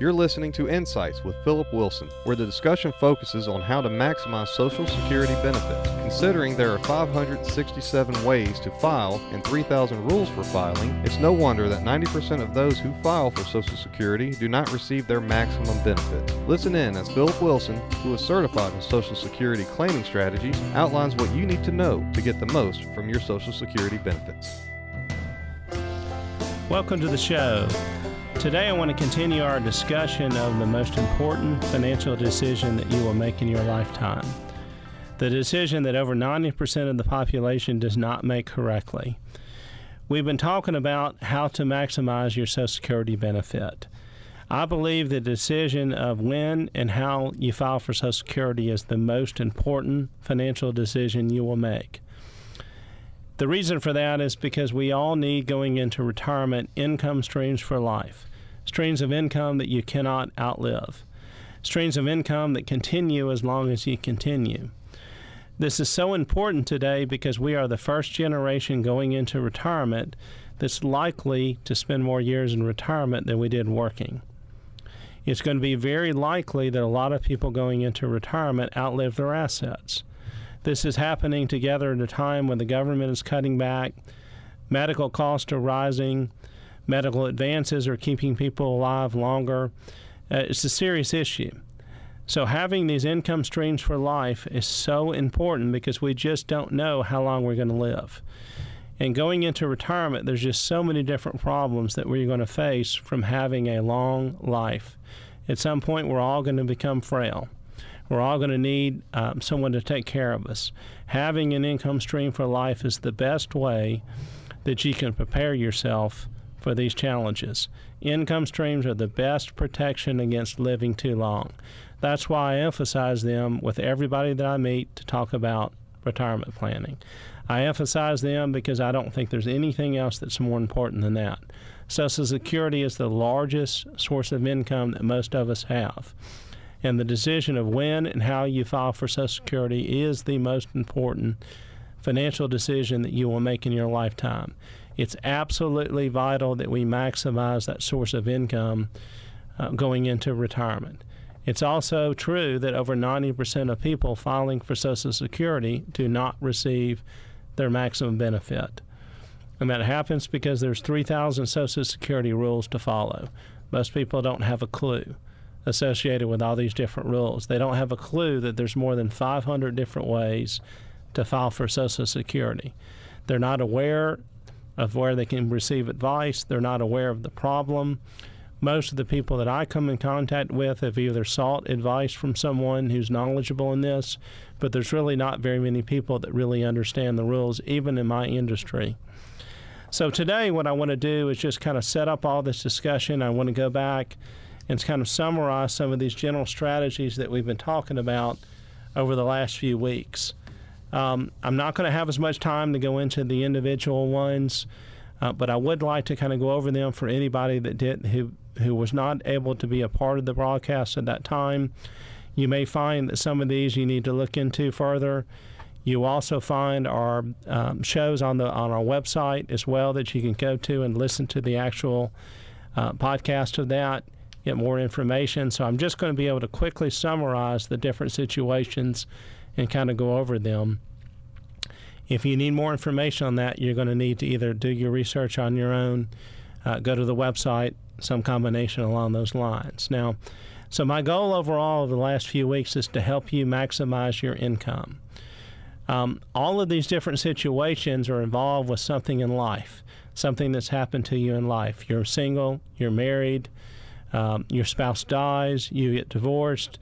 You're listening to Insights with Philip Wilson, where the discussion focuses on how to maximize Social Security benefits. Considering there are 567 ways to file and 3,000 rules for filing, it's no wonder that 90% of those who file for Social Security do not receive their maximum benefits. Listen in as Philip Wilson, who is certified in Social Security claiming strategies, outlines what you need to know to get the most from your Social Security benefits. Welcome to the show. Today I want to continue our discussion of the most important financial decision that you will make in your lifetime. The decision that over 90% of the population does not make correctly. We've been talking about how to maximize your Social Security benefit. I believe the decision of when and how you file for Social Security is the most important financial decision you will make. The reason for that is because we all need, going into retirement, income streams for life. Streams of income that you cannot outlive. Streams of income that continue as long as you continue. This is so important today because we are the first generation going into retirement that's likely to spend more years in retirement than we did working. It's going to be very likely that a lot of people going into retirement outlive their assets. This is happening together at a time when the government is cutting back, medical costs are rising, medical advances are keeping people alive longer. It's a serious issue. So having these income streams for life is so important because we just don't know how long we're going to live. And going into retirement, there's just so many different problems that we're going to face from having a long life. At some point, we're all going to become frail. We're all going to need someone to take care of us. Having an income stream for life is the best way that you can prepare yourself for these challenges. Income streams are the best protection against living too long. That's why I emphasize them with everybody that I meet to talk about retirement planning. I emphasize them because I don't think there's anything else that's more important than that. Social Security is the largest source of income that most of us have. And the decision of when and how you file for Social Security is the most important financial decision that you will make in your lifetime. It's absolutely vital that we maximize that source of income going into retirement. It's also true that over 90% of people filing for Social Security do not receive their maximum benefit. And that happens because there's 3,000 Social Security rules to follow. Most people don't have a clue associated with all these different rules. They don't have a clue that there's more than 500 different ways to file for Social Security. They're not aware of where they can receive advice. They're not aware of the problem. Most of the people that I come in contact with have either sought advice from someone who's knowledgeable in this, but there's really not very many people that really understand the rules, even in my industry. So today what I want to do is just kind of set up all this discussion. I want to go back and kind of summarize some of these general strategies that we've been talking about over the last few weeks. I'm not going to have as much time to go into the individual ones, but I would like to kind of go over them for anybody that who was not able to be a part of the broadcast at that time. You may find that some of these you need to look into further. You also find our shows on our website as well that you can go to and listen to the actual podcast of that. Get more information. So I'm just going to be able to quickly summarize the different situations and kind of go over them. If you need more information on that, you're going to need to either do your research on your own, go to the website, some combination along those lines. Now, so my goal overall over the last few weeks is to help you maximize your income. All of these different situations are involved with something in life, something that's happened to you in life. You're single, you're married, your spouse dies, you get divorced.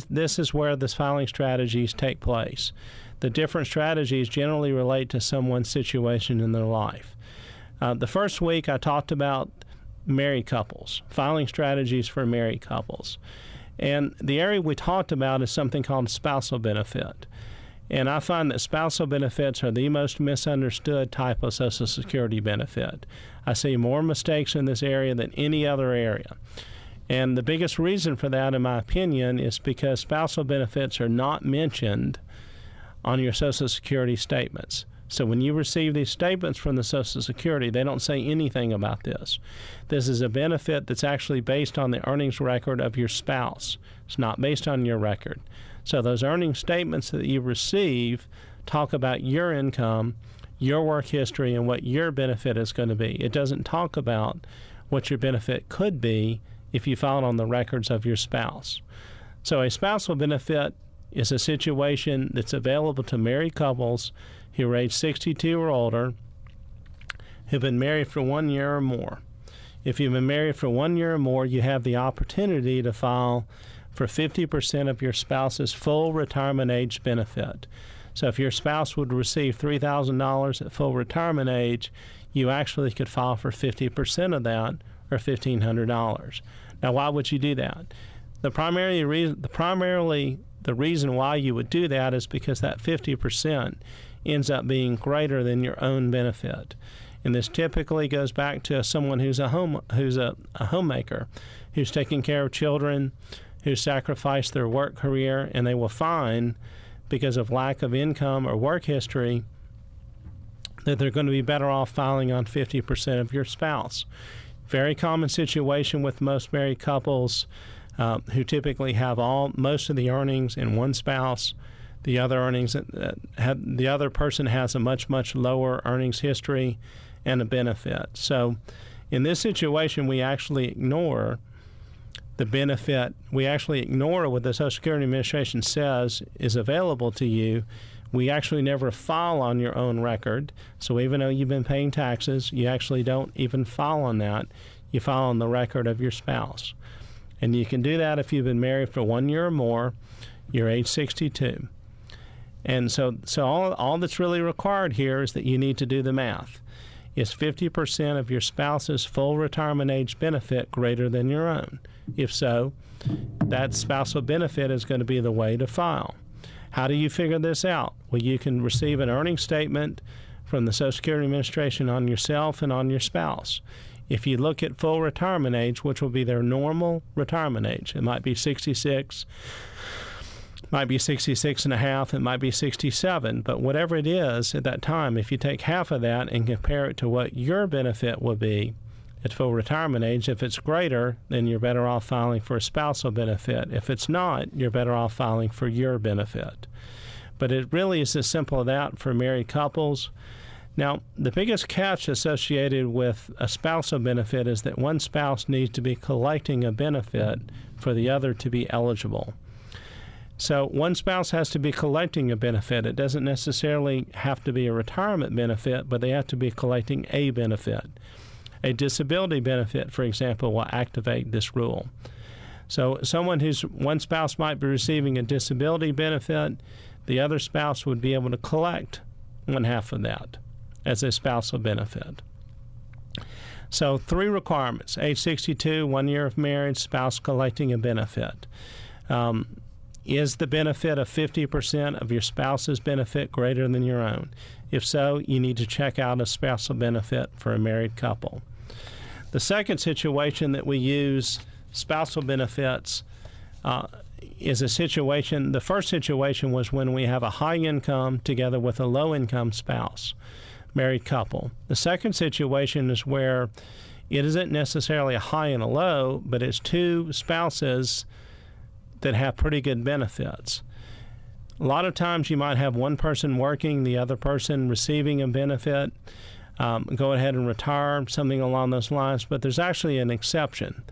This is where the filing strategies take place. The different strategies generally relate to someone's situation in their life. The first week I talked about married couples, filing strategies for married couples. And the area we talked about is something called spousal benefit. And I find that spousal benefits are the most misunderstood type of Social Security benefit. I see more mistakes in this area than any other area. And the biggest reason for that, in my opinion, is because spousal benefits are not mentioned on your Social Security statements. So when you receive these statements from the Social Security, they don't say anything about this. This is a benefit that's actually based on the earnings record of your spouse. It's not based on your record. So those earnings statements that you receive talk about your income, your work history, and what your benefit is going to be. It doesn't talk about what your benefit could be if you filed on the records of your spouse. So a spousal benefit is a situation that's available to married couples who are age 62 or older who've been married for 1 year or more. If you've been married for 1 year or more, you have the opportunity to file for 50% of your spouse's full retirement age benefit. So if your spouse would receive $3,000 at full retirement age, you actually could file for 50% of that, or $1,500. Now, why would you do that? The reason why you would do that is because that 50% ends up being greater than your own benefit. And this typically goes back to someone who's a homemaker, who's taking care of children, who sacrificed their work career, and they will find, because of lack of income or work history, that they're going to be better off filing on 50% of your spouse. Very common situation with most married couples who typically have most of the earnings in one spouse. The other earnings, the other person has a much, much lower earnings history and a benefit. So in this situation, we actually ignore the benefit. We actually ignore what the Social Security Administration says is available to you. We actually never file on your own record. So even though you've been paying taxes, you actually don't even file on that. You file on the record of your spouse. And you can do that if you've been married for 1 year or more, you're age 62. And so all that's really required here is that you need to do the math. Is 50% of your spouse's full retirement age benefit greater than your own? If so, that spousal benefit is going to be the way to file. How do you figure this out? Well, you can receive an earnings statement from the Social Security Administration on yourself and on your spouse. If you look at full retirement age, which will be their normal retirement age, it might be 66, might be 66 and a half, it might be 67, but whatever it is at that time, if you take half of that and compare it to what your benefit will be at full retirement age, if it's greater, then you're better off filing for a spousal benefit. If it's not, you're better off filing for your benefit. But it really is as simple as that for married couples. Now, the biggest catch associated with a spousal benefit is that one spouse needs to be collecting a benefit for the other to be eligible. So one spouse has to be collecting a benefit. It doesn't necessarily have to be a retirement benefit, but they have to be collecting a benefit. A disability benefit, for example, will activate this rule. So someone one spouse might be receiving a disability benefit, the other spouse would be able to collect one half of that as a spousal benefit. So three requirements: age 62, 1 year of marriage, spouse collecting a benefit. Is the benefit of 50% of your spouse's benefit greater than your own? If so, you need to check out a spousal benefit for a married couple. The second situation that we use spousal benefits is a situation. The first situation was when we have a high income together with a low income spouse, married couple. The second situation is where it isn't necessarily a high and a low, but it's two spouses that have pretty good benefits. A lot of times you might have one person working, the other person receiving a benefit, go ahead and retire, something along those lines, but there's actually an exception.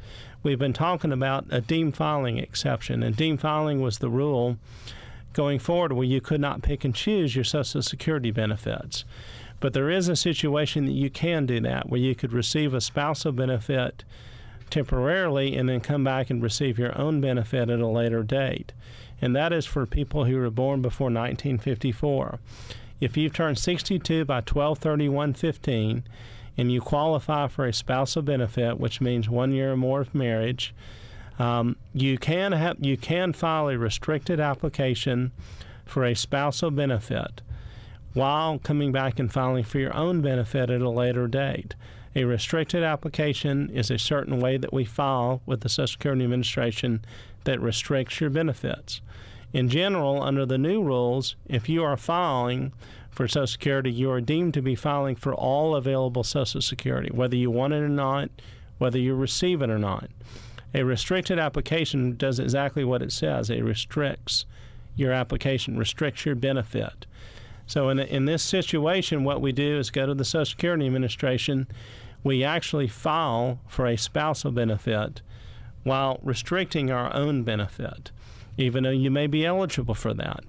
We've been talking about a deemed filing exception, and deemed filing was the rule going forward where you could not pick and choose your Social Security benefits. But there is a situation that you can do that, where you could receive a spousal benefit temporarily and then come back and receive your own benefit at a later date. And that is for people who were born before 1954. If you've turned 62 by 12/31/15 and you qualify for a spousal benefit, which means 1 year or more of marriage, you can file a restricted application for a spousal benefit while coming back and filing for your own benefit at a later date. A restricted application is a certain way that we file with the Social Security Administration that restricts your benefits. In general, under the new rules, if you are filing for Social Security, you are deemed to be filing for all available Social Security, whether you want it or not, whether you receive it or not. A restricted application does exactly what it says. It restricts your application, restricts your benefit. So in this situation, what we do is go to the Social Security Administration. We actually file for a spousal benefit while restricting our own benefit, even though you may be eligible for that.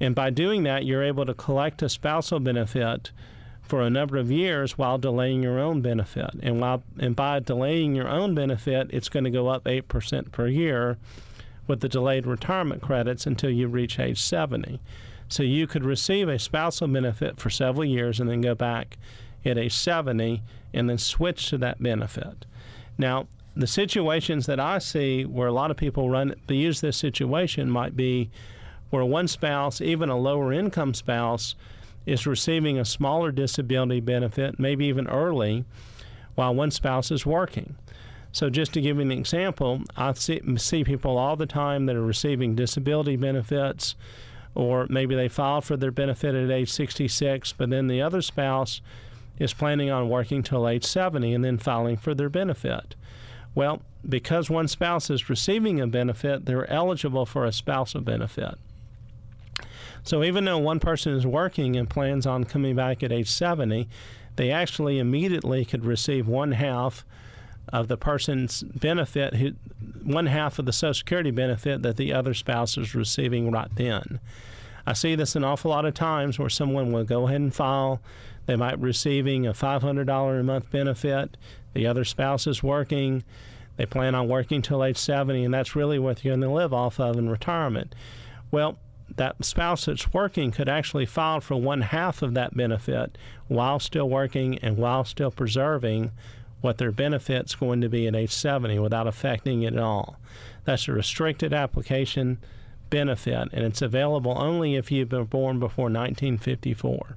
And by doing that, you're able to collect a spousal benefit for a number of years while delaying your own benefit. And by delaying your own benefit, it's going to go up 8% per year with the delayed retirement credits until you reach age 70. So you could receive a spousal benefit for several years and then go back at age 70 and then switch to that benefit. Now, the situations that I see where a lot of people use this situation might be where one spouse, even a lower income spouse, is receiving a smaller disability benefit, maybe even early, while one spouse is working. So just to give you an example, I see people all the time that are receiving disability benefits, or maybe they filed for their benefit at age 66, but then the other spouse is planning on working till age 70 and then filing for their benefit. Well, because one spouse is receiving a benefit, they're eligible for a spousal benefit. So even though one person is working and plans on coming back at age 70, they actually immediately could receive one half of the person's benefit, one half of the Social Security benefit that the other spouse is receiving right then. I see this an awful lot of times where someone will go ahead and file. They might be receiving a $500 a month benefit. The other spouse is working. They plan on working till age 70, and that's really what you're going to live off of in retirement. Well, that spouse that's working could actually file for one half of that benefit while still working and while still preserving what their benefit's going to be at age 70 without affecting it at all. That's a restricted application benefit, and it's available only if you've been born before 1954.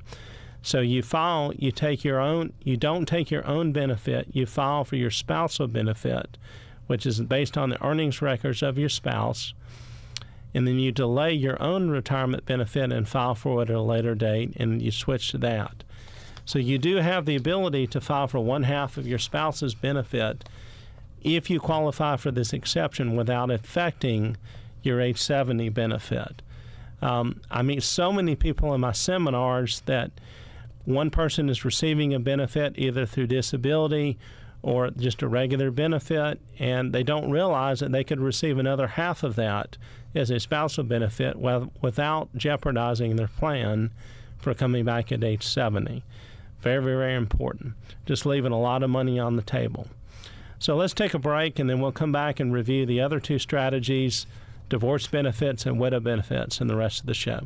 So you file, you don't take your own benefit, you file for your spousal benefit, which is based on the earnings records of your spouse, and then you delay your own retirement benefit and file for it at a later date, and you switch to that. So you do have the ability to file for one half of your spouse's benefit if you qualify for this exception without affecting your age 70 benefit. I meet so many people in my seminars that one person is receiving a benefit either through disability or just a regular benefit, and they don't realize that they could receive another half of that as a spousal benefit without jeopardizing their plan for coming back at age 70. Very, very important. Just leaving a lot of money on the table. So let's take a break, and then we'll come back and review the other two strategies, divorce benefits and widow benefits, in the rest of the show.